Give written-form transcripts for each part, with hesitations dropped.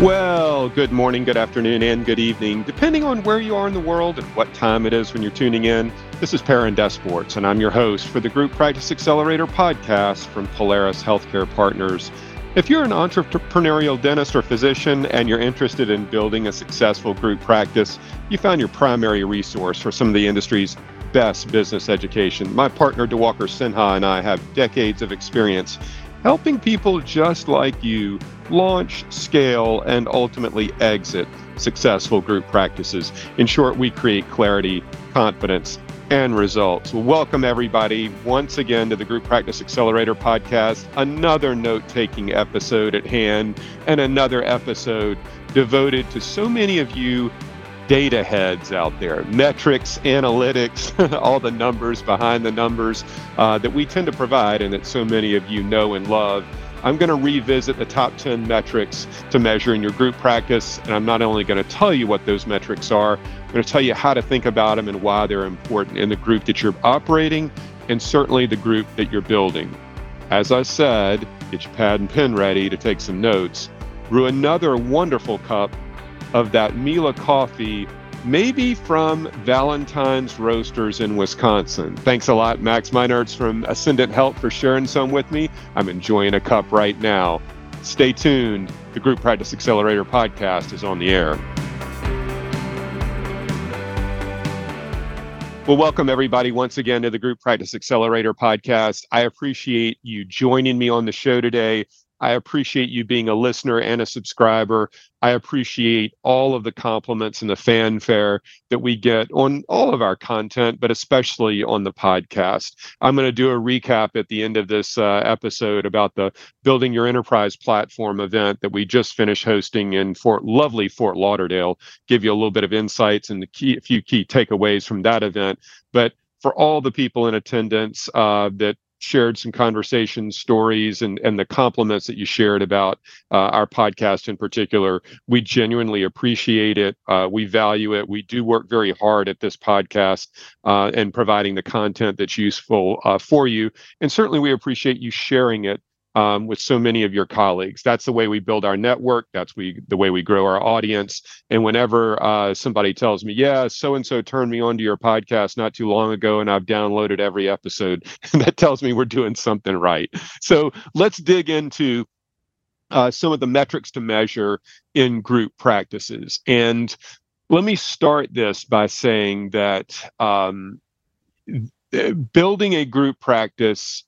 Well, good morning, good afternoon, and good evening, depending on where you are in the world and what time it is when you're tuning in. This is Perrin Desports, and I'm your host for the Group Practice Accelerator podcast from Polaris Healthcare Partners. If you're an entrepreneurial dentist or physician and you're interested in building a successful group practice, you found your primary resource for some of the industry's best business education. My partner, DeWalker Sinha, and I have decades of experience helping people just like you launch, scale, and ultimately exit successful group practices. In short, we create clarity, confidence, and results. Well, welcome everybody once again to the Group Practice Accelerator podcast, another note-taking episode at hand, and another episode devoted to so many of you data heads out there, metrics, analytics, all the numbers behind the numbers that we tend to provide and that so many of you know and love. I'm going to revisit the top 10 metrics to measure in your group practice, and I'm not only going to tell you what those metrics are, I'm going to tell you how to think about them and why they're important in the group that you're operating and certainly the group that you're building. As I said, get your pad and pen ready to take some notes. Brew another wonderful cup of that Mila coffee, maybe from Valentine's Roasters in Wisconsin. Thanks a lot, Max Meinards from Ascendant Health, for sharing some with me. I'm enjoying a cup right now. Stay tuned. The Group Practice Accelerator podcast is on the air. Well, welcome everybody once again to the Group Practice Accelerator podcast. I appreciate you joining me on the show today. I appreciate you being a listener and a subscriber. I appreciate all of the compliments and the fanfare that we get on all of our content, but especially on the podcast. I'm going to do a recap at the end of this episode about the Building Your Enterprise Platform event that we just finished hosting in lovely Fort Lauderdale, give you a little bit of insights and a few key takeaways from that event. But for all the people in attendance that shared some conversations, stories, and the compliments that you shared about our podcast in particular. We genuinely appreciate it. We value it. We do work very hard at this podcast and providing the content that's useful for you. And certainly we appreciate you sharing it with so many of your colleagues. That's the way we build our network. That's the way we grow our audience. And whenever somebody tells me, yeah, so-and-so turned me onto your podcast not too long ago, and I've downloaded every episode, that tells me we're doing something right. So let's dig into some of the metrics to measure in group practices. And let me start this by saying that building a group practice,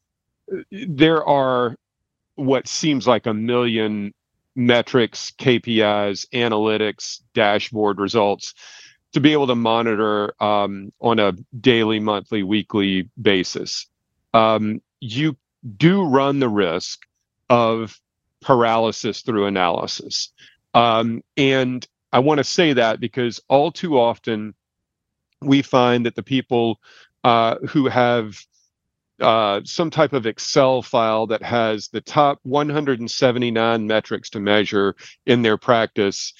there are what seems like a million metrics, KPIs, analytics, dashboard results to be able to monitor on a daily, monthly, weekly basis. You do run the risk of paralysis through analysis. And I want to say that because all too often we find that the people who have some type of Excel file that has the top 179 metrics to measure in their practice,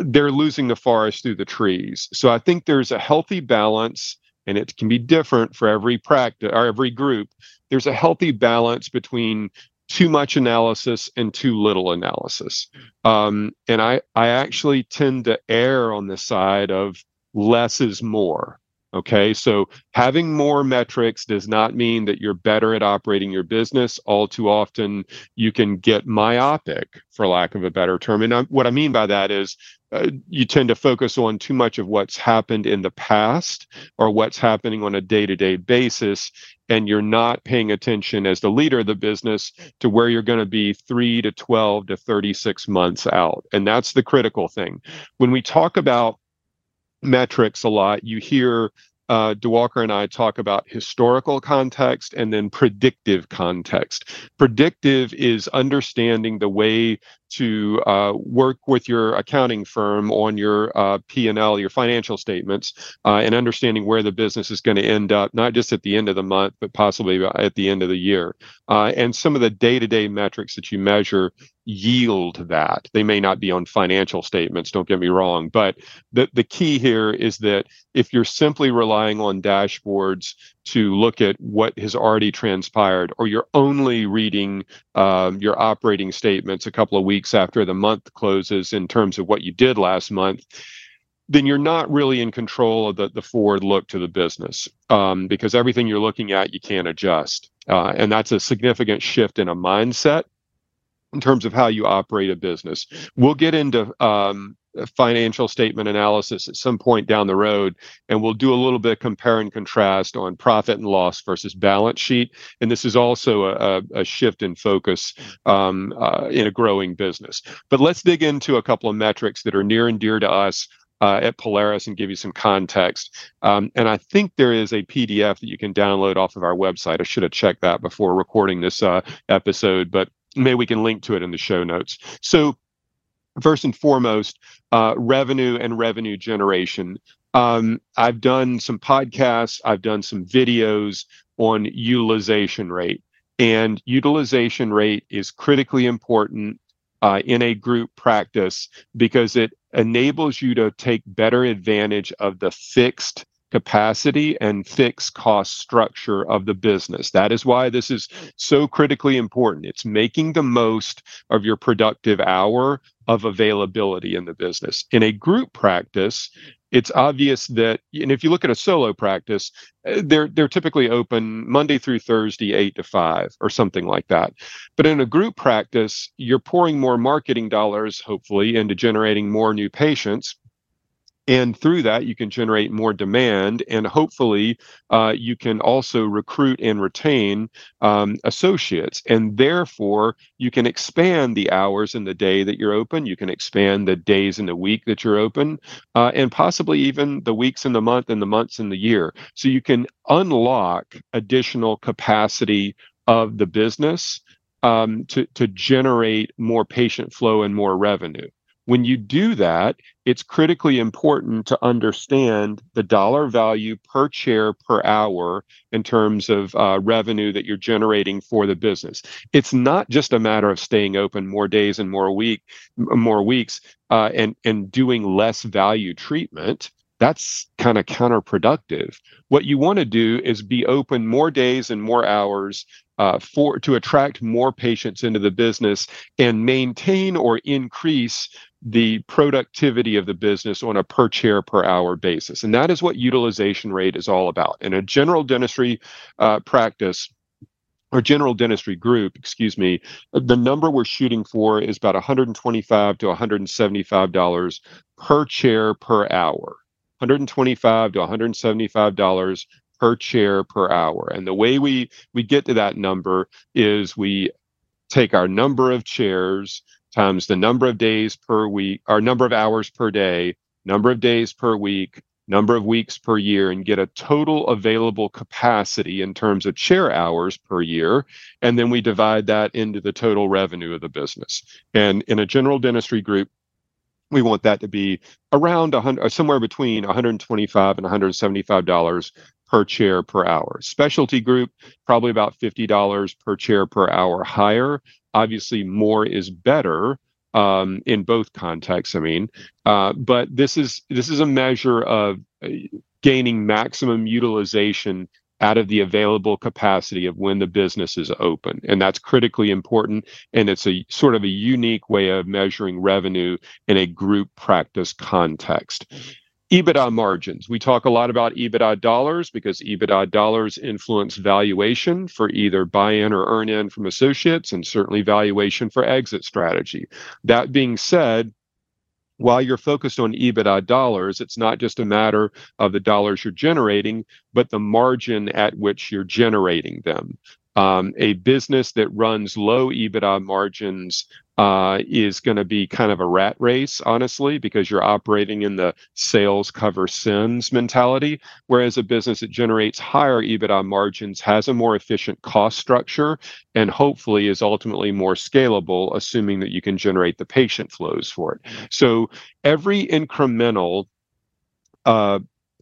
they're losing the forest through the trees. So I think there's a healthy balance, and it can be different for every practice or every group. There's a healthy balance between too much analysis and too little analysis. And I actually tend to err on the side of less is more. Okay, so having more metrics does not mean that you're better at operating your business. All too often, you can get myopic, for lack of a better term. And what I mean by that is you tend to focus on too much of what's happened in the past or what's happening on a day-to-day basis, and you're not paying attention as the leader of the business to where you're going to be 3 to 12 to 36 months out. And that's the critical thing. When we talk about metrics a lot, you hear DeWalker and I talk about historical context and then predictive context. Predictive is understanding the way to work with your accounting firm on your P&L, your financial statements, and understanding where the business is going to end up, not just at the end of the month, but possibly at the end of the year. And some of the day-to-day metrics that you measure yield that. They may not be on financial statements, don't get me wrong, but the key here is that if you're simply relying on dashboards to look at what has already transpired, or you're only reading your operating statements a couple of weeks 2 weeks after the month closes in terms of what you did last month, then you're not really in control of the forward look to the business, because everything you're looking at, you can't adjust. And that's a significant shift in a mindset in terms of how you operate a business. We'll get into financial statement analysis at some point down the road, and we'll do a little bit of compare and contrast on profit and loss versus balance sheet. And this is also a shift in focus in a growing business. But let's dig into a couple of metrics that are near and dear to us at Polaris and give you some context. And I think there is a PDF that you can download off of our website. I should have checked that before recording this episode, but maybe we can link to it in the show notes. So first and foremost, revenue and revenue generation. I've done some podcasts, I've done some videos on utilization rate, and utilization rate is critically important in a group practice because it enables you to take better advantage of the fixed capacity and fixed cost structure of the business. That is why this is so critically important. It's making the most of your productive hour of availability in the business. In a group practice, it's obvious that, and if you look at a solo practice, they're typically open Monday through Thursday, 8 to 5 or something like that. But in a group practice, you're pouring more marketing dollars, hopefully, into generating more new patients. And through that, you can generate more demand, and hopefully you can also recruit and retain associates. And therefore, you can expand the hours in the day that you're open. You can expand the days in the week that you're open, and possibly even the weeks in the month and the months in the year. So you can unlock additional capacity of the business to generate more patient flow and more revenue. When you do that, it's critically important to understand the dollar value per chair per hour in terms of revenue that you're generating for the business. It's not just a matter of staying open more days and more weeks, and doing less value treatment. That's kind of counterproductive. What you want to do is be open more days and more hours to attract more patients into the business and maintain or increase the productivity of the business on a per chair per hour basis. And that is what utilization rate is all about. In a general dentistry practice, or general dentistry group, excuse me, the number we're shooting for is about $125 to $175 per chair per hour. $125 to $175 per chair per hour. And the way we get to that number is we take our number of chairs times the number of days per week, our number of hours per day, number of days per week, number of weeks per year, and get a total available capacity in terms of chair hours per year. And then we divide that into the total revenue of the business. And in a general dentistry group, we want that to be around somewhere between $125 and $175 per chair per hour. Specialty group, probably about $50 per chair per hour higher. Obviously, more is better in both contexts. But this is a measure of gaining maximum utilization out of the available capacity of when the business is open. And that's critically important. And it's a sort of a unique way of measuring revenue in a group practice context. EBITDA margins. We talk a lot about EBITDA dollars because EBITDA dollars influence valuation for either buy-in or earn-in from associates, and certainly valuation for exit strategy. That being said, while you're focused on EBITDA dollars, it's not just a matter of the dollars you're generating, but the margin at which you're generating them. A business that runs low EBITDA margins is going to be kind of a rat race, honestly, because you're operating in the sales cover sins mentality, whereas a business that generates higher EBITDA margins has a more efficient cost structure and hopefully is ultimately more scalable, assuming that you can generate the patient flows for it. So every incremental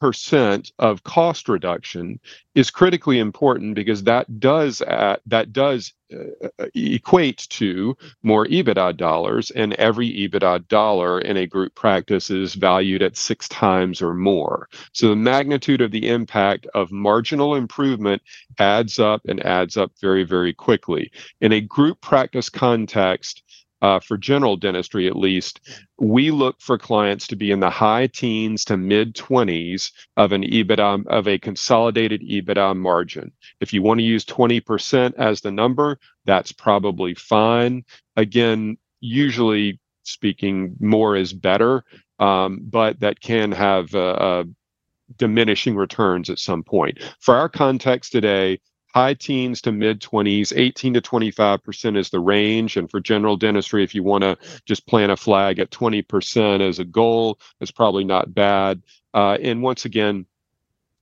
percent of cost reduction is critically important because that does equate to more EBITDA dollars, and every EBITDA dollar in a group practice is valued at 6 times or more. So the magnitude of the impact of marginal improvement adds up very, very quickly. In a group practice context, for general dentistry at least, we look for clients to be in the high teens to mid 20s of an EBITDA, of a consolidated EBITDA margin. If you want to use 20% as the number, that's probably fine. Again, usually speaking, more is better, but that can have diminishing returns at some point. For our context today, high teens to mid 20s, 18 to 25% is the range. And for general dentistry, if you want to just plant a flag at 20% as a goal, it's probably not bad. And once again,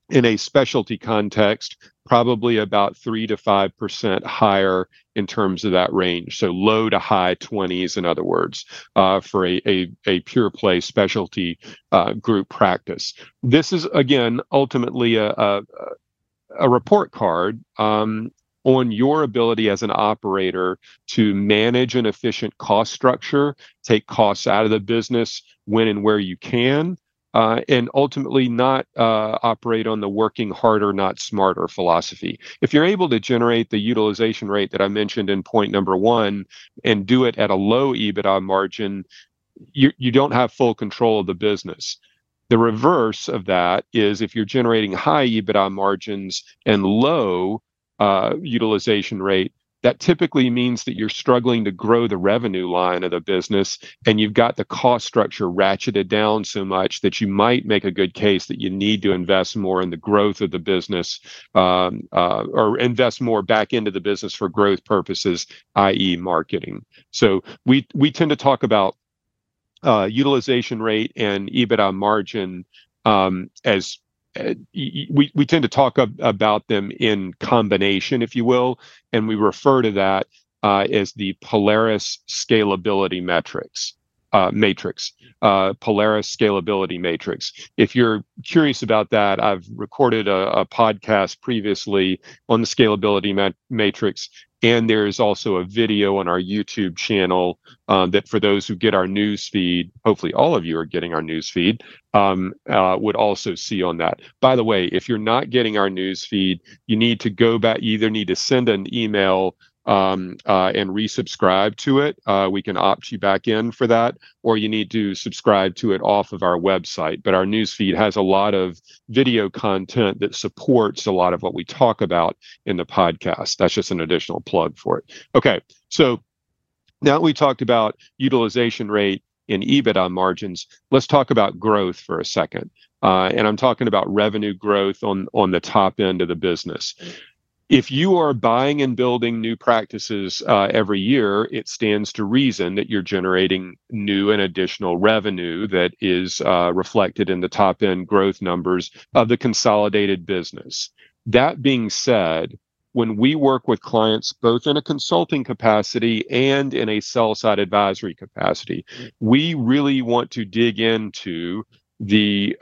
in a specialty context, probably about 3 to 5% higher in terms of that range. So low to high 20s, in other words, for a pure play specialty group practice. This is, again, ultimately a report card on your ability as an operator to manage an efficient cost structure, take costs out of the business when and where you can, and ultimately not operate on the working harder, not smarter philosophy. If you're able to generate the utilization rate that I mentioned in point number one and do it at a low EBITDA margin, you don't have full control of the business. The reverse of that is if you're generating high EBITDA margins and low utilization rate, that typically means that you're struggling to grow the revenue line of the business, and you've got the cost structure ratcheted down so much that you might make a good case that you need to invest more in the growth of the business or invest more back into the business for growth purposes, i.e. marketing. So we tend to talk about utilization rate and EBITDA margin as we tend to talk about them in combination, if you will, and we refer to that as the Polaris Scalability Matrix. Polaris Scalability Matrix. If you're curious about that, I've recorded a podcast previously on the Scalability Matrix, and there is also a video on our YouTube channel that for those who get our news feed, hopefully all of you are getting our news feed, would also see on that. By the way, if you're not getting our news feed, you need to go back, you either need to send an email and resubscribe to it. We can opt you back in for that, or you need to subscribe to it off of our website. But our newsfeed has a lot of video content that supports a lot of what we talk about in the podcast. That's just an additional plug for it. Okay, so now that we talked about utilization rate and EBITDA margins, let's talk about growth for a second. And I'm talking about revenue growth on the top end of the business. If you are buying and building new practices every year, it stands to reason that you're generating new and additional revenue that is reflected in the top end growth numbers of the consolidated business. That being said, when we work with clients, both in a consulting capacity and in a sell-side advisory capacity, we really want to dig into the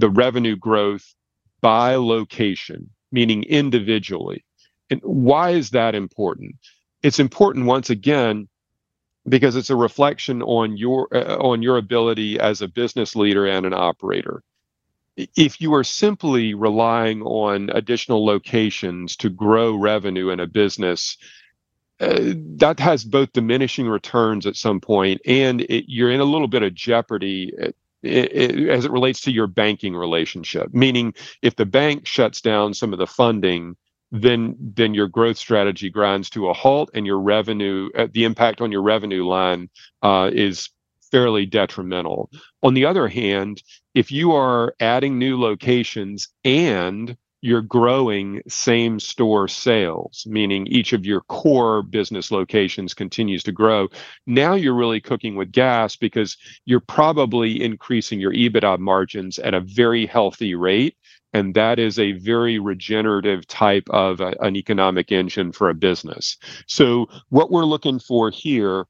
revenue growth by location, meaning individually. And why is that important? It's important, once again, because it's a reflection on your ability as a business leader and an operator. If you are simply relying on additional locations to grow revenue in a business, that has both diminishing returns at some point, and you're in a little bit of jeopardy as it relates to your banking relationship, meaning if the bank shuts down some of the funding, then your growth strategy grinds to a halt, and your revenue, the impact on your revenue line is fairly detrimental. On the other hand, if you are adding new locations and you're growing same store sales, meaning each of your core business locations continues to grow, now you're really cooking with gas, because you're probably increasing your EBITDA margins at a very healthy rate. And that is a very regenerative type of an economic engine for a business. So what we're looking for here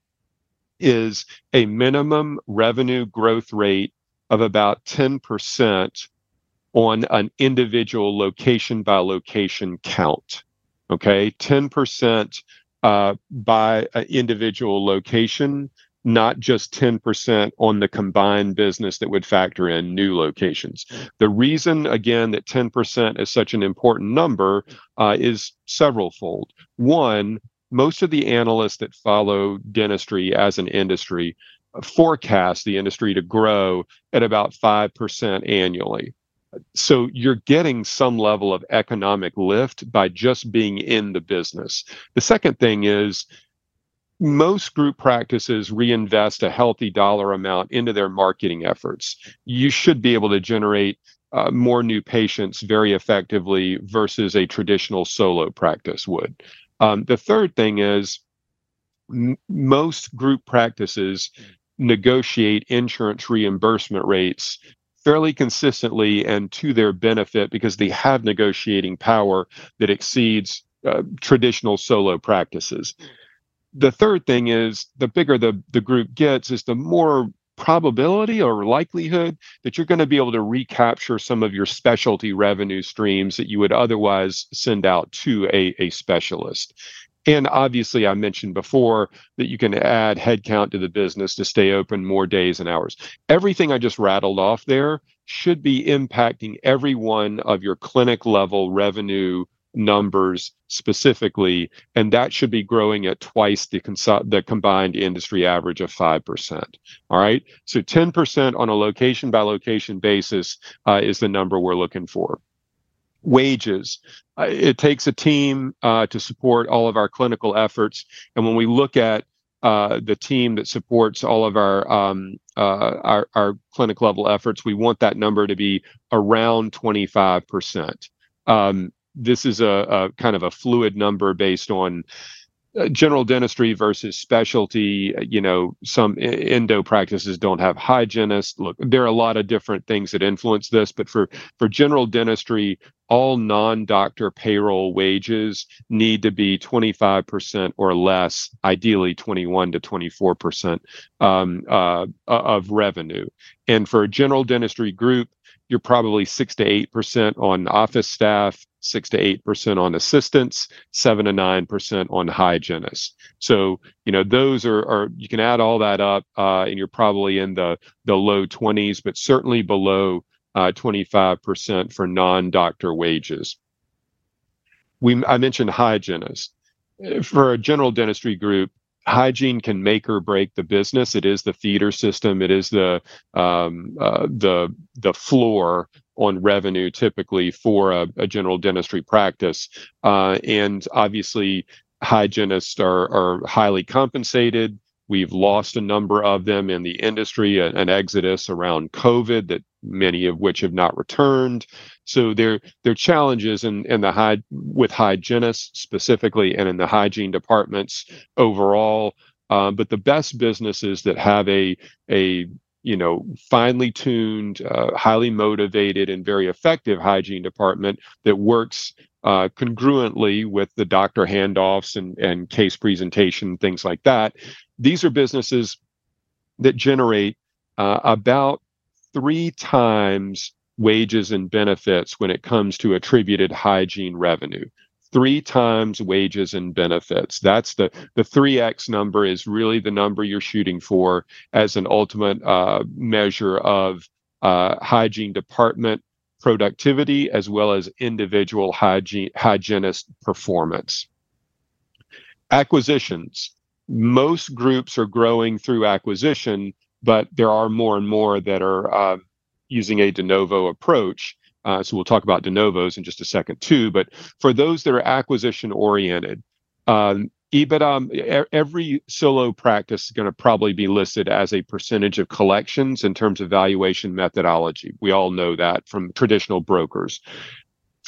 is a minimum revenue growth rate of about 10% on an individual location by location count, okay? 10% by individual location, not just 10% on the combined business that would factor in new locations. The reason, again, that 10% is such an important number is several fold. One, most of the analysts that follow dentistry as an industry forecast the industry to grow at about 5% annually. So you're getting some level of economic lift by just being in the business. The second thing is most group practices reinvest a healthy dollar amount into their marketing efforts. You should be able to generate more new patients very effectively versus a traditional solo practice would. The third thing is most group practices negotiate insurance reimbursement rates fairly consistently and to their benefit because they have negotiating power that exceeds traditional solo practices. The third thing is the bigger the group gets is the more probability or likelihood that you're going to be able to recapture some of your specialty revenue streams that you would otherwise send out to a specialist. And obviously, I mentioned before that you can add headcount to the business to stay open more days and hours. Everything I just rattled off there should be impacting every one of your clinic level revenue numbers specifically, and that should be growing at twice the combined industry average of 5%. All right, so 10% on a location by location basis is the number we're looking for. Wages. It takes a team to support all of our clinical efforts, and when we look at the team that supports all of our clinic level efforts, we want that number to be around 25%. This is a kind of a fluid number based on general dentistry versus specialty. You know, some endo practices don't have hygienists. Look, there are a lot of different things that influence this, but for general dentistry, all non-doctor payroll wages need to be 25% or less, ideally 21 to 24% of revenue. And for a general dentistry group, you're probably 6 to 8% on office staff, 6 to 8% on assistants, 7 to 9% on hygienists. So, you know, those are you can add all that up and you're probably in the low 20s, but certainly below 25% for non-doctor wages. I mentioned hygienists. For a general dentistry group, hygiene can make or break the business. It is the feeder system. It is the floor on revenue typically for a general dentistry practice. And obviously, hygienists are highly compensated. We've lost a number of them in the industry, an exodus around COVID that many of which have not returned. So there are challenges with hygienists specifically and in the hygiene departments overall. But the best businesses that have a finely tuned, highly motivated, and very effective hygiene department that works congruently with the doctor handoffs and case presentation, things like that. These are businesses that generate about 3 times wages and benefits when it comes to attributed hygiene revenue. 3 times wages and benefits. That's the 3X number is really the number you're shooting for as an ultimate measure of hygiene department productivity as well as individual hygienist performance. Acquisitions. Most groups are growing through acquisition, but there are more and more that are using a de novo approach. So we'll talk about de novos in just a second too, but for those that are acquisition oriented, EBITDA, every solo practice is going to probably be listed as a percentage of collections in terms of valuation methodology. We all know that from traditional brokers.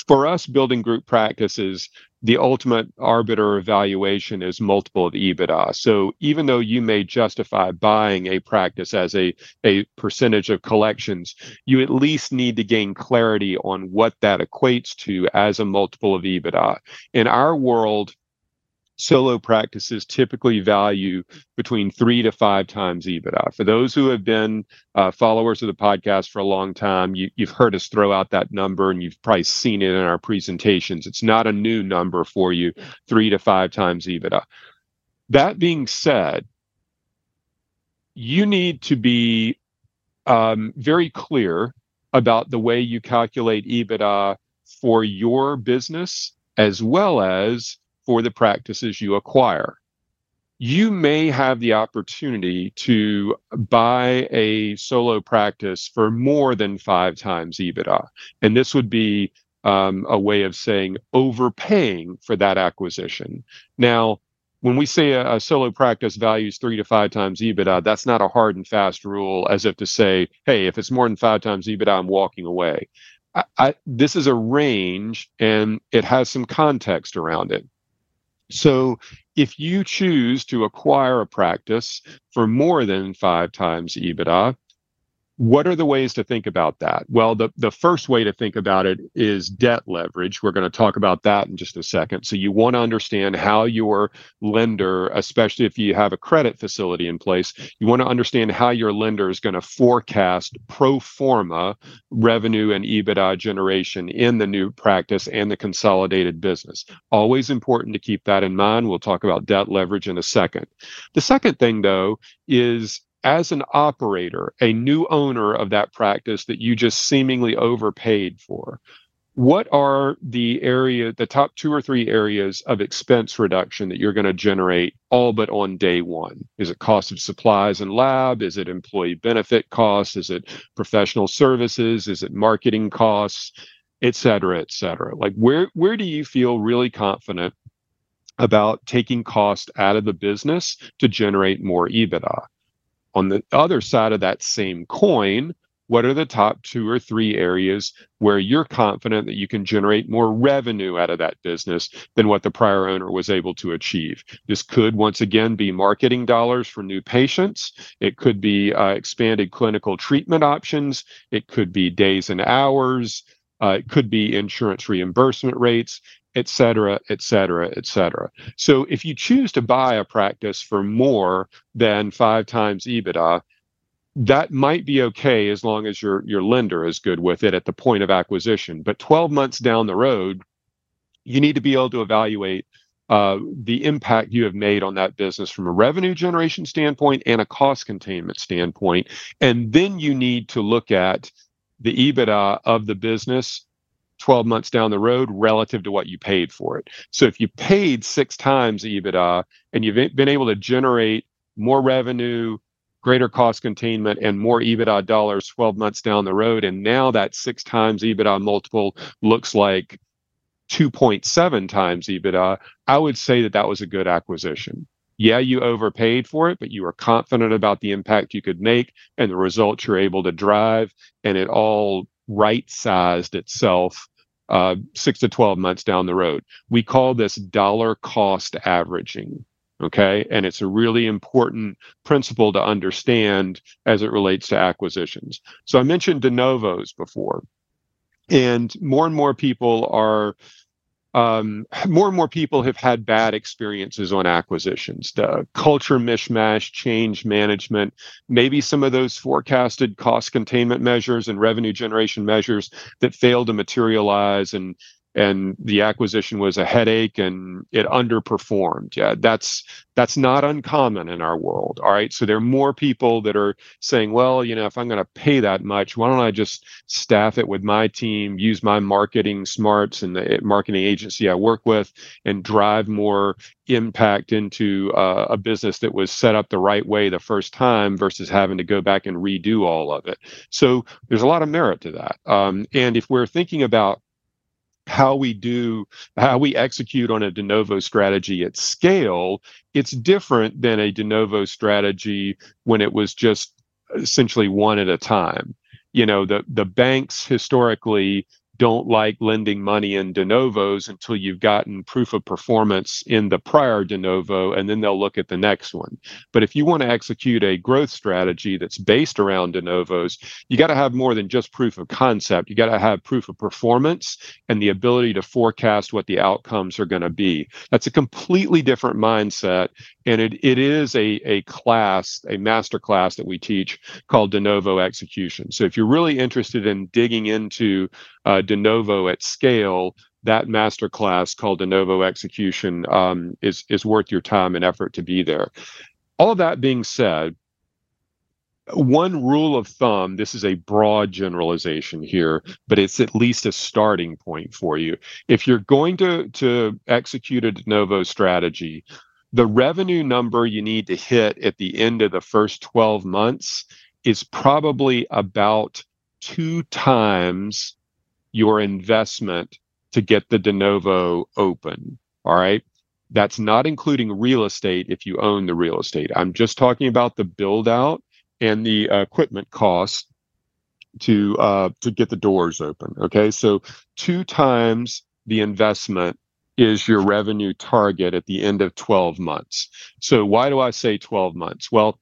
For us building group practices, the ultimate arbiter of valuation is multiple of EBITDA. So even though you may justify buying a practice as a percentage of collections, you at least need to gain clarity on what that equates to as a multiple of EBITDA. In our world, solo practices typically value between 3 to 5 times EBITDA. For those who have been followers of the podcast for a long time, you've heard us throw out that number and you've probably seen it in our presentations. It's not a new number for you, 3 to 5 times EBITDA. That being said, you need to be very clear about the way you calculate EBITDA for your business as well as for the practices you acquire. You may have the opportunity to buy a solo practice for more than 5 times EBITDA. And this would be a way of saying overpaying for that acquisition. Now, when we say a solo practice values 3 to 5 times EBITDA, that's not a hard and fast rule as if to say, hey, if it's more than 5 times EBITDA, I'm walking away. This is a range, and it has some context around it. So if you choose to acquire a practice for more than 5 times EBITDA, what are the ways to think about that? Well, the first way to think about it is debt leverage. We're going to talk about that in just a second. So you want to understand how your lender, especially if you have a credit facility in place, you want to understand how your lender is going to forecast pro forma revenue and EBITDA generation in the new practice and the consolidated business. Always important to keep that in mind. We'll talk about debt leverage in a second. The second thing, though, is as an operator, a new owner of that practice that you just seemingly overpaid for, what are the top 2 or 3 areas of expense reduction that you're going to generate all but on day one? Is it cost of supplies and lab? Is it employee benefit costs? Is it professional services? Is it marketing costs, et cetera, et cetera? Like, where do you feel really confident about taking cost out of the business to generate more EBITDA? On the other side of that same coin, what are the top 2 or 3 areas where you're confident that you can generate more revenue out of that business than what the prior owner was able to achieve? This could, once again, be marketing dollars for new patients. It could be expanded clinical treatment options. It could be days and hours. It could be insurance reimbursement rates, et cetera, et cetera, et cetera. So if you choose to buy a practice for more than 5 times EBITDA, that might be okay as long as your lender is good with it at the point of acquisition. But 12 months down the road, you need to be able to evaluate the impact you have made on that business from a revenue generation standpoint and a cost containment standpoint. And then you need to look at the EBITDA of the business 12 months down the road relative to what you paid for it. So if you paid 6 times EBITDA and you've been able to generate more revenue, greater cost containment, and more EBITDA dollars 12 months down the road, and now that 6 times EBITDA multiple looks like 2.7 times EBITDA, I would say that that was a good acquisition. Yeah, you overpaid for it, but you are confident about the impact you could make and the results you're able to drive, and it all right-sized itself 6 to 12 months down the road. We call this dollar cost averaging, okay? And it's a really important principle to understand as it relates to acquisitions. So I mentioned de novos before, and more people are have had bad experiences on acquisitions. The culture mishmash, change management, maybe some of those forecasted cost containment measures and revenue generation measures that failed to materialize, and the acquisition was a headache and it underperformed. Yeah, that's not uncommon in our world. All right. So there are more people that are saying, well, you know, if I'm going to pay that much, why don't I just staff it with my team, use my marketing smarts and the marketing agency I work with, and drive more impact into a business that was set up the right way the first time versus having to go back and redo all of it. So there's a lot of merit to that. And if we're thinking about how we execute on a de novo strategy at scale, it's different than a de novo strategy when it was just essentially one at a time. You know, the banks historically don't like lending money in de novos until you've gotten proof of performance in the prior de novo, and then they'll look at the next one. But if you want to execute a growth strategy that's based around de novos, you got to have more than just proof of concept. You got to have proof of performance and the ability to forecast what the outcomes are going to be. That's a completely different mindset, and it is a class, a master class that we teach called de novo execution. So if you're really interested in digging into de novo at scale, that masterclass called de novo execution is worth your time and effort to be there. All that being said, One rule of thumb, this is a broad generalization here, but it's at least a starting point for you. If you're going to execute a de novo strategy, the revenue number you need to hit at the end of the first 12 months is probably about 2 times your investment to get the de novo open, all right? That's not including real estate if you own the real estate. I'm just talking about the build out and the equipment costs to get the doors open, okay? So 2 times the investment is your revenue target at the end of 12 months. So why do I say 12 months? Well,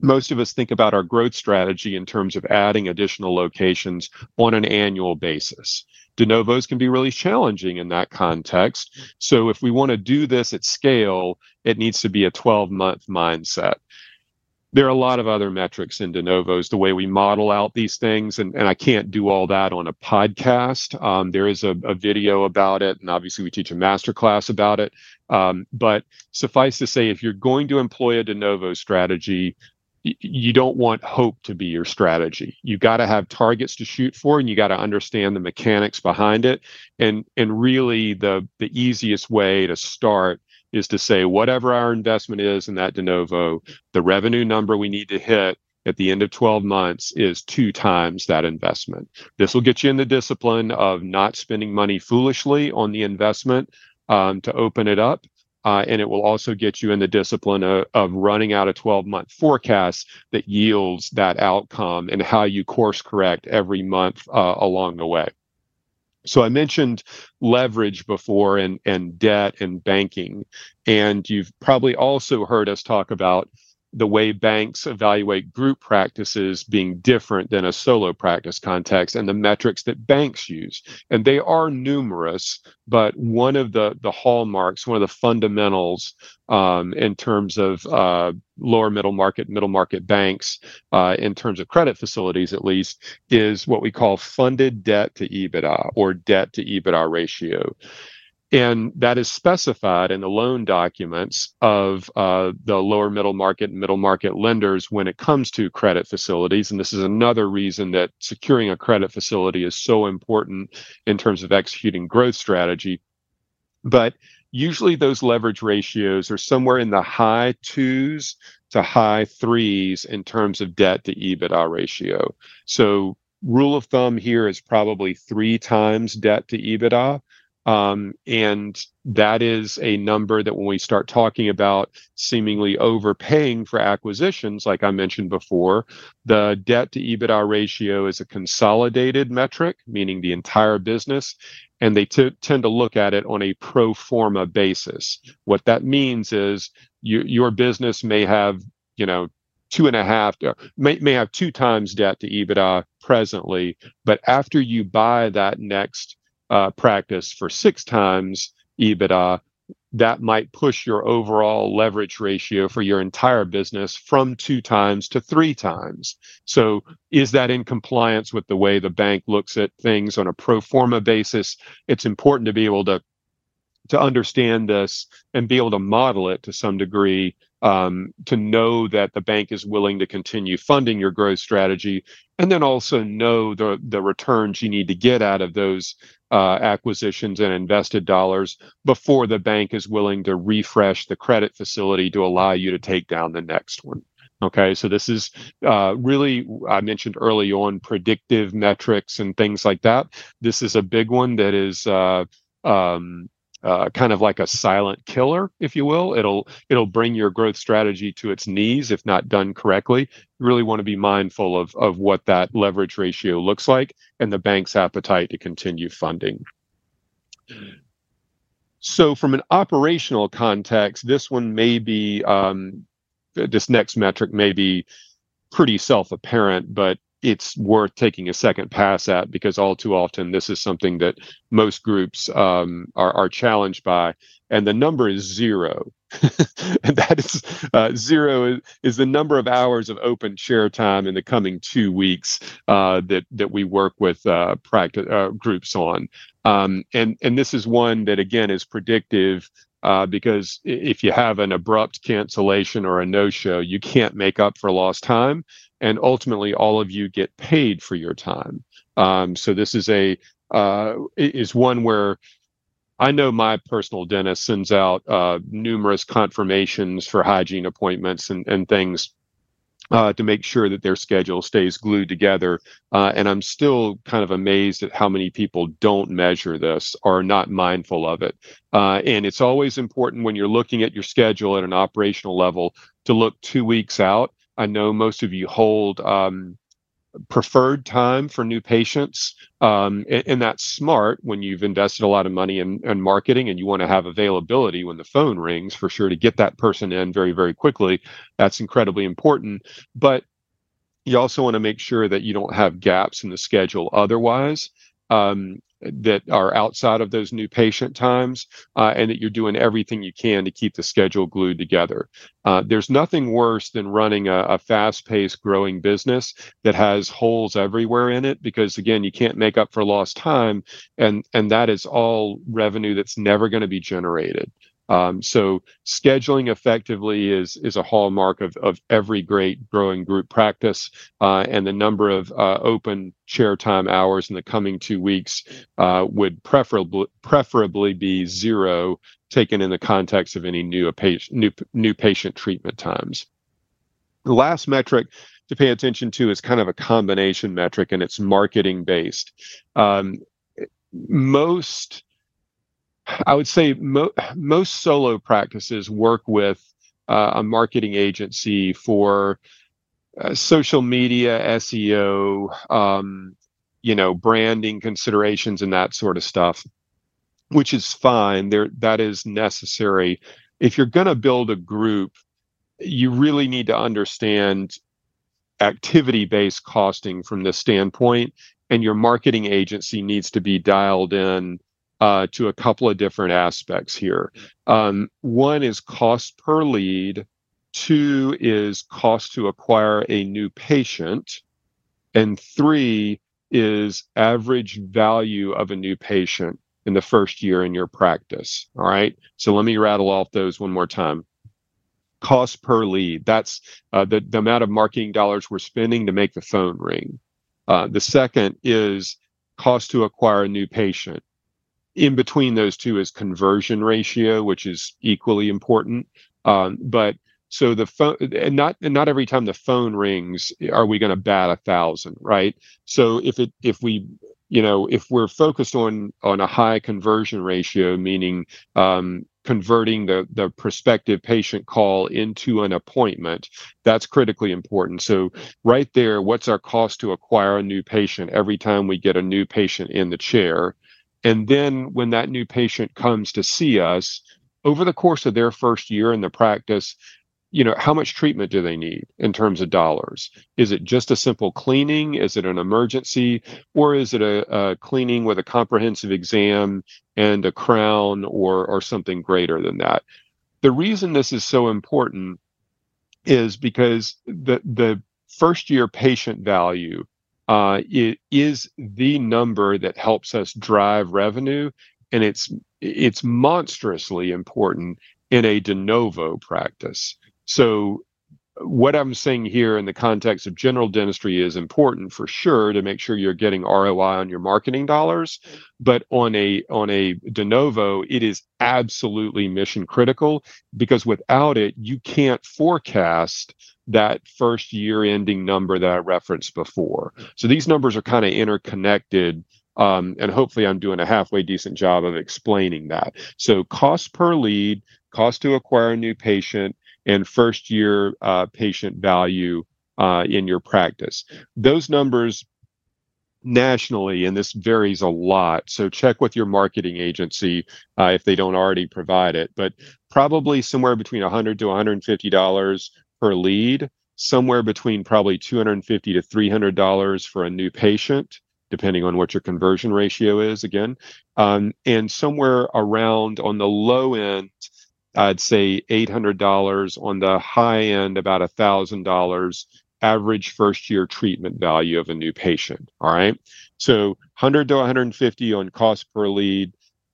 most of us think about our growth strategy in terms of adding additional locations on an annual basis. De novos can be really challenging in that context. So if we want to do this at scale, it needs to be a 12-month mindset. There are a lot of other metrics in de novos, the way we model out these things, and I can't do all that on a podcast. There is a video about it, and obviously we teach a masterclass about it. But suffice to say, if you're going to employ a de novo strategy, you don't want hope to be your strategy. You got to have targets to shoot for, and you got to understand the mechanics behind it. And really, the easiest way to start is to say whatever our investment is in that de novo, the revenue number we need to hit at the end of 12 months is 2 times that investment. This will get you in the discipline of not spending money foolishly on the investment to open it up. And it will also get you in the discipline of running out a 12-month forecast that yields that outcome and how you course correct every month along the way. So I mentioned leverage before and debt and banking, and you've probably also heard us talk about the way banks evaluate group practices being different than a solo practice context and the metrics that banks use. And they are numerous, but one of the hallmarks, one of the fundamentals in terms of lower middle market banks, in terms of credit facilities at least, is what we call funded debt to EBITDA or debt to EBITDA ratio. And that is specified in the loan documents of the lower middle market lenders when it comes to credit facilities. And this is another reason that securing a credit facility is so important in terms of executing growth strategy. But usually those leverage ratios are somewhere in the high 2s to high 3s in terms of debt to EBITDA ratio. So rule of thumb here is probably 3 times debt to EBITDA. And that is a number that when we start talking about seemingly overpaying for acquisitions, like I mentioned before, the debt to EBITDA ratio is a consolidated metric, meaning the entire business, and they tend to look at it on a pro forma basis. What that means is your business may have, you know, 2 times debt to EBITDA presently, but after you buy that next practice for 6 times EBITDA, that might push your overall leverage ratio for your entire business from 2 times to 3 times. So is that in compliance with the way the bank looks at things on a pro forma basis? It's important to be able to understand this and be able to model it to some degree, to know that the bank is willing to continue funding your growth strategy, and then also know the returns you need to get out of those acquisitions and invested dollars before the bank is willing to refresh the credit facility to allow you to take down the next one. Okay, so this is really, I mentioned early on, predictive metrics and things like that. This is a big one that is kind of like a silent killer, if you will. It'll bring your growth strategy to its knees if not done correctly. You really want to be mindful of what that leverage ratio looks like and the bank's appetite to continue funding. So from an operational context, this one may be, this next metric may be pretty self-apparent, but it's worth taking a second pass at because all too often this is something that most groups are challenged by, and the number is 0. And that is 0 is the number of hours of open chair time in the coming 2 weeks that we work with practice groups on, and this is one that again is predictive. Because if you have an abrupt cancellation or a no-show, you can't make up for lost time. and ultimately all of you get paid for your time. So this is one where I know my personal dentist sends out numerous confirmations for hygiene appointments and things to make sure that their schedule stays glued together. And I'm still kind of amazed at how many people don't measure this or are not mindful of it. And it's always important when you're looking at your schedule at an operational level to look 2 weeks out. I know most of you hold preferred time for new patients. And that's smart when you've invested a lot of money in marketing and you want to have availability when the phone rings for sure to get that person in very, very quickly. That's incredibly important. But you also want to make sure that you don't have gaps in the schedule otherwise that are outside of those new patient times and that you're doing everything you can to keep the schedule glued together. There's nothing worse than running a fast-paced growing business that has holes everywhere in it because, again, you can't make up for lost time, and that is all revenue that's never going to be generated. So scheduling effectively is a hallmark of every great growing group practice, and the number of open chair time hours in the coming 2 weeks would preferably be zero, taken in the context of any new patient treatment times. The last metric to pay attention to is kind of a combination metric, and it's marketing based. Most solo practices work with a marketing agency for social media, SEO, branding considerations and that sort of stuff, which is fine. That is necessary. If you're going to build a group, you really need to understand activity-based costing from this standpoint, and your marketing agency needs to be dialed in to a couple of different aspects here. One is cost per lead. Two is cost to acquire a new patient. And three is average value of a new patient in the first year in your practice. All right. So let me rattle off those one more time. Cost per lead. That's the amount of marketing dollars we're spending to make the phone ring. The second is cost to acquire a new patient. In between those two is conversion ratio, which is equally important. But so the phone, and not every time the phone rings are we going to bat 1,000, right? So if we're focused on a high conversion ratio, meaning converting the prospective patient call into an appointment, that's critically important. So right there, what's our cost to acquire a new patient every time we get a new patient in the chair? And then when that new patient comes to see us, over the course of their first year in the practice, how much treatment do they need in terms of dollars? Is it just a simple cleaning? Is it an emergency? Or is it a cleaning with a comprehensive exam and a crown or something greater than that? The reason this is so important is because the first year patient value it is the number that helps us drive revenue, and it's monstrously important in a de novo practice. So what I'm saying here in the context of general dentistry is important for sure to make sure you're getting ROI on your marketing dollars, but on a de novo, it is absolutely mission critical, because without it, you can't forecast that first year ending number that I referenced before. So these numbers are kind of interconnected, and hopefully I'm doing a halfway decent job of explaining that. So cost per lead, cost to acquire a new patient, and first year patient value in your practice. Those numbers nationally, and this varies a lot, so check with your marketing agency if they don't already provide it, but probably somewhere between $100 to $150 per lead, somewhere between probably $250 to $300 for a new patient, depending on what your conversion ratio is again, and somewhere around on the low end, I'd say $800, on the high end, about $1,000 average first year treatment value of a new patient. All right. So $100 to $150 on cost per lead,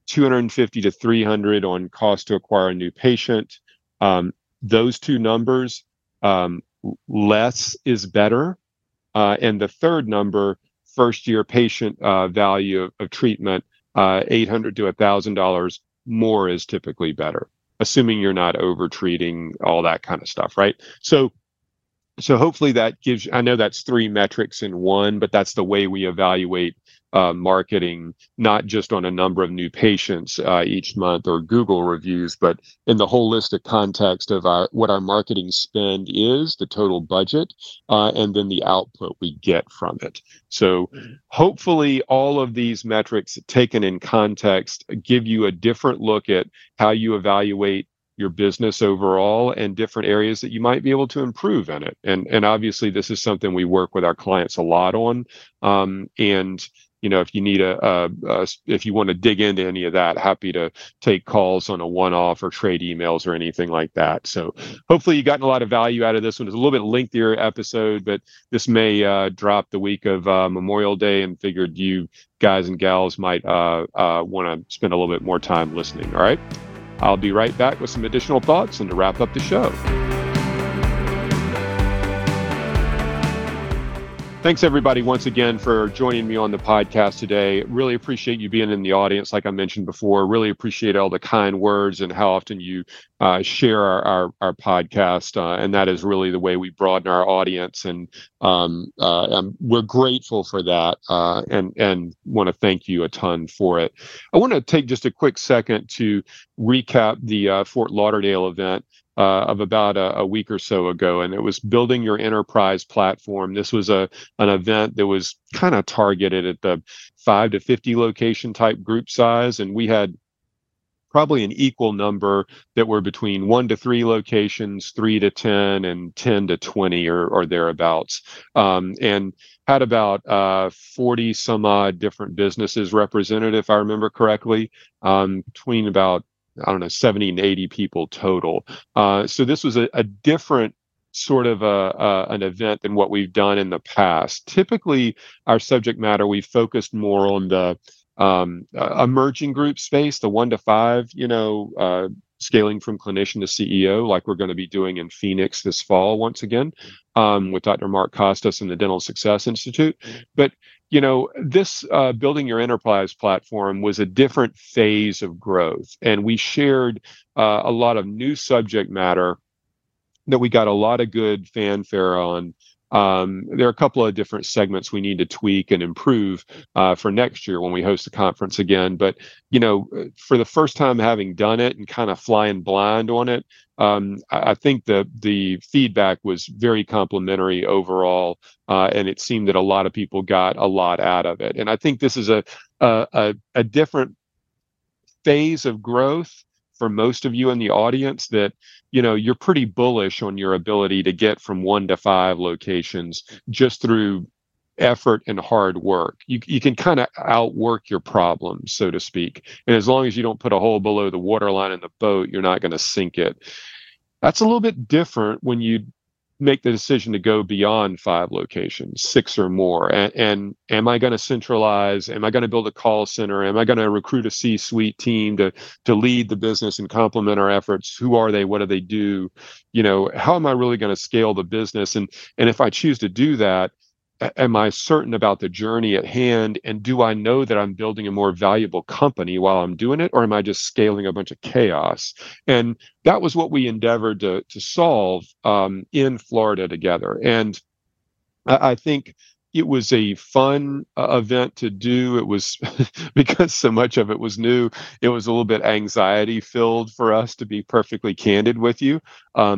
$250 to $300 on cost to acquire a new patient. Those two numbers less is better. And the third number, first-year patient value of treatment, $800 to $1,000 more is typically better, assuming you're not over-treating, all that kind of stuff, right? So hopefully that gives you, I know that's three metrics in one, but that's the way we evaluate marketing, not just on a number of new patients each month or Google reviews, but in the holistic context of what our marketing spend is, the total budget, and then the output we get from it. So hopefully all of these metrics taken in context give you a different look at how you evaluate your business overall and different areas that you might be able to improve in it. And obviously this is something we work with our clients a lot on. And you know, if you need if you want to dig into any of that, happy to take calls on a one-off or trade emails or anything like that. So hopefully you gotten a lot of value out of this one. It's a little bit lengthier episode, but this may drop the week of Memorial Day, and figured you guys and gals might want to spend a little bit more time listening. All right. I'll be right back with some additional thoughts and to wrap up the show. Thanks, everybody, once again for joining me on the podcast today. Really appreciate you being in the audience, like I mentioned before. Really appreciate all the kind words and how often you share our podcast. And that is really the way we broaden our audience. And we're grateful for that and want to thank you a ton for it. I want to take just a quick second to recap the Fort Lauderdale event of about a week or so ago, and it was Building Your Enterprise Platform. This was an event that was kind of targeted at the 5 to 50 location type group size, and we had probably an equal number that were between 1 to 3 locations, 3 to 10, and 10 to 20 or thereabouts, and had about 40 some odd different businesses represented, if I remember correctly, between about 70 and 80 people total. So this was a different sort of an event than what we've done in the past. Typically, our subject matter, we focused more on the emerging group space, the 1 to 5, scaling from clinician to CEO, like we're going to be doing in Phoenix this fall once again, with Dr. Mark Costas and the Dental Success Institute. But this Building Your Enterprise Platform was a different phase of growth. And we shared a lot of new subject matter that we got a lot of good fanfare on. There are a couple of different segments we need to tweak and improve for next year when we host the conference again. But, for the first time having done it and kind of flying blind on it, I think the feedback was very complimentary overall, and it seemed that a lot of people got a lot out of it. And I think this is a different phase of growth for most of you in the audience that, you're pretty bullish on your ability to get from 1 to 5 locations just through effort and hard work. You can kind of outwork your problems, so to speak. And as long as you don't put a hole below the waterline in the boat, you're not going to sink it. That's a little bit different when you make the decision to go beyond 5 locations, 6 or more. And am I going to centralize? Am I going to build a call center? Am I going to recruit a C-suite team to lead the business and complement our efforts? Who are they? What do they do? How am I really going to scale the business? And if I choose to do that, am I certain about the journey at hand? And do I know that I'm building a more valuable company while I'm doing it? Or am I just scaling a bunch of chaos? And that was what we endeavored to solve in Florida together. And I think it was a fun event to do. It was because so much of it was new. It was a little bit anxiety filled for us, to be perfectly candid with you.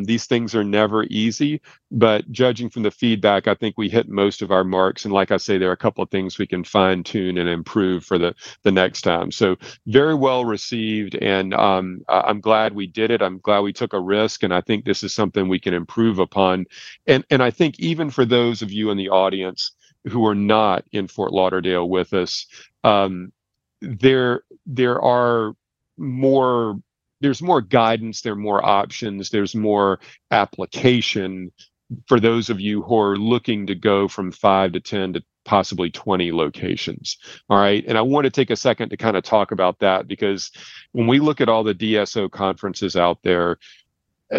These things are never easy, but judging from the feedback, I think we hit most of our marks. And like I say, there are a couple of things we can fine tune and improve for the next time. So very well received. And I'm glad we did it. I'm glad we took a risk. And I think this is something we can improve upon. And I think even for those of you in the audience who are not in Fort Lauderdale with us, there's more guidance, there are more options, there's more application for those of you who are looking to go from 5 to 10 to possibly 20 locations. All right. And I want to take a second to kind of talk about that, because when we look at all the DSO conferences out there,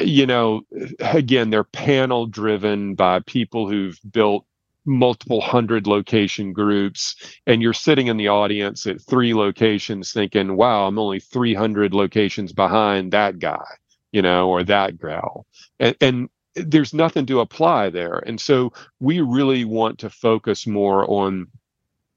you know, again, they're panel driven by people who've built multiple hundred location groups, and you're sitting in the audience at three locations thinking, wow, I'm only 300 locations behind that guy, you know, or that gal. And there's nothing to apply there. And so we really want to focus more on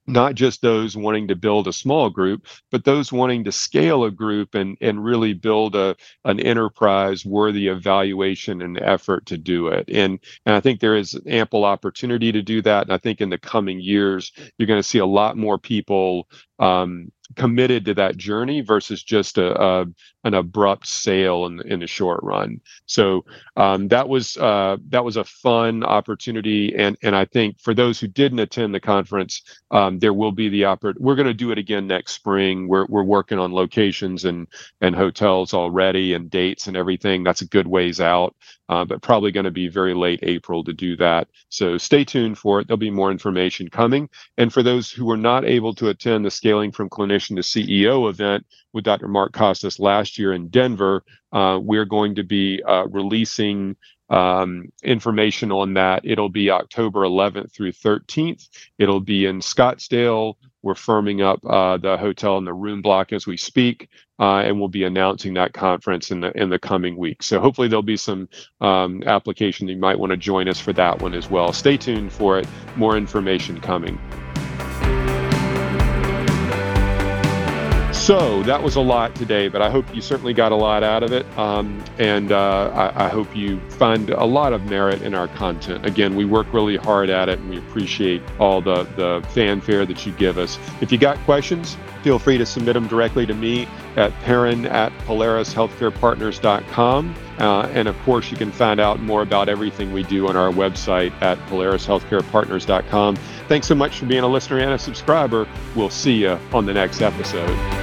not just those wanting to build a small group, but those wanting to scale a group and really build an enterprise worthy of valuation and effort to do it. And I think there is ample opportunity to do that. And I think in the coming years, you're going to see a lot more people committed to that journey versus just an abrupt sale in the short run. So that was a fun opportunity, and I think for those who didn't attend the conference, there will be the opportunity. We're going to do it again next spring. We're working on locations and hotels already and dates and everything. That's a good ways out, but probably going to be very late April to do that. So stay tuned for it. There'll be more information coming. And for those who were not able to attend the Scaling from Clinician to CEO event with Dr. Mark Costas last year in Denver, we're going to be releasing information on that. It'll be October 11th through 13th. It'll be in Scottsdale. We're firming up the hotel and the room block as we speak, and we'll be announcing that conference in the coming week. So hopefully there'll be some application that you might want to join us for that one as well. Stay tuned for it. More information coming. So that was a lot today, but I hope you certainly got a lot out of it. And I hope you find a lot of merit in our content. Again, we work really hard at it, and we appreciate all the fanfare that you give us. If you got questions, feel free to submit them directly to me at perrin@polarishealthcarepartners.com. And of course, you can find out more about everything we do on our website at polarishealthcarepartners.com. Thanks so much for being a listener and a subscriber. We'll see you on the next episode.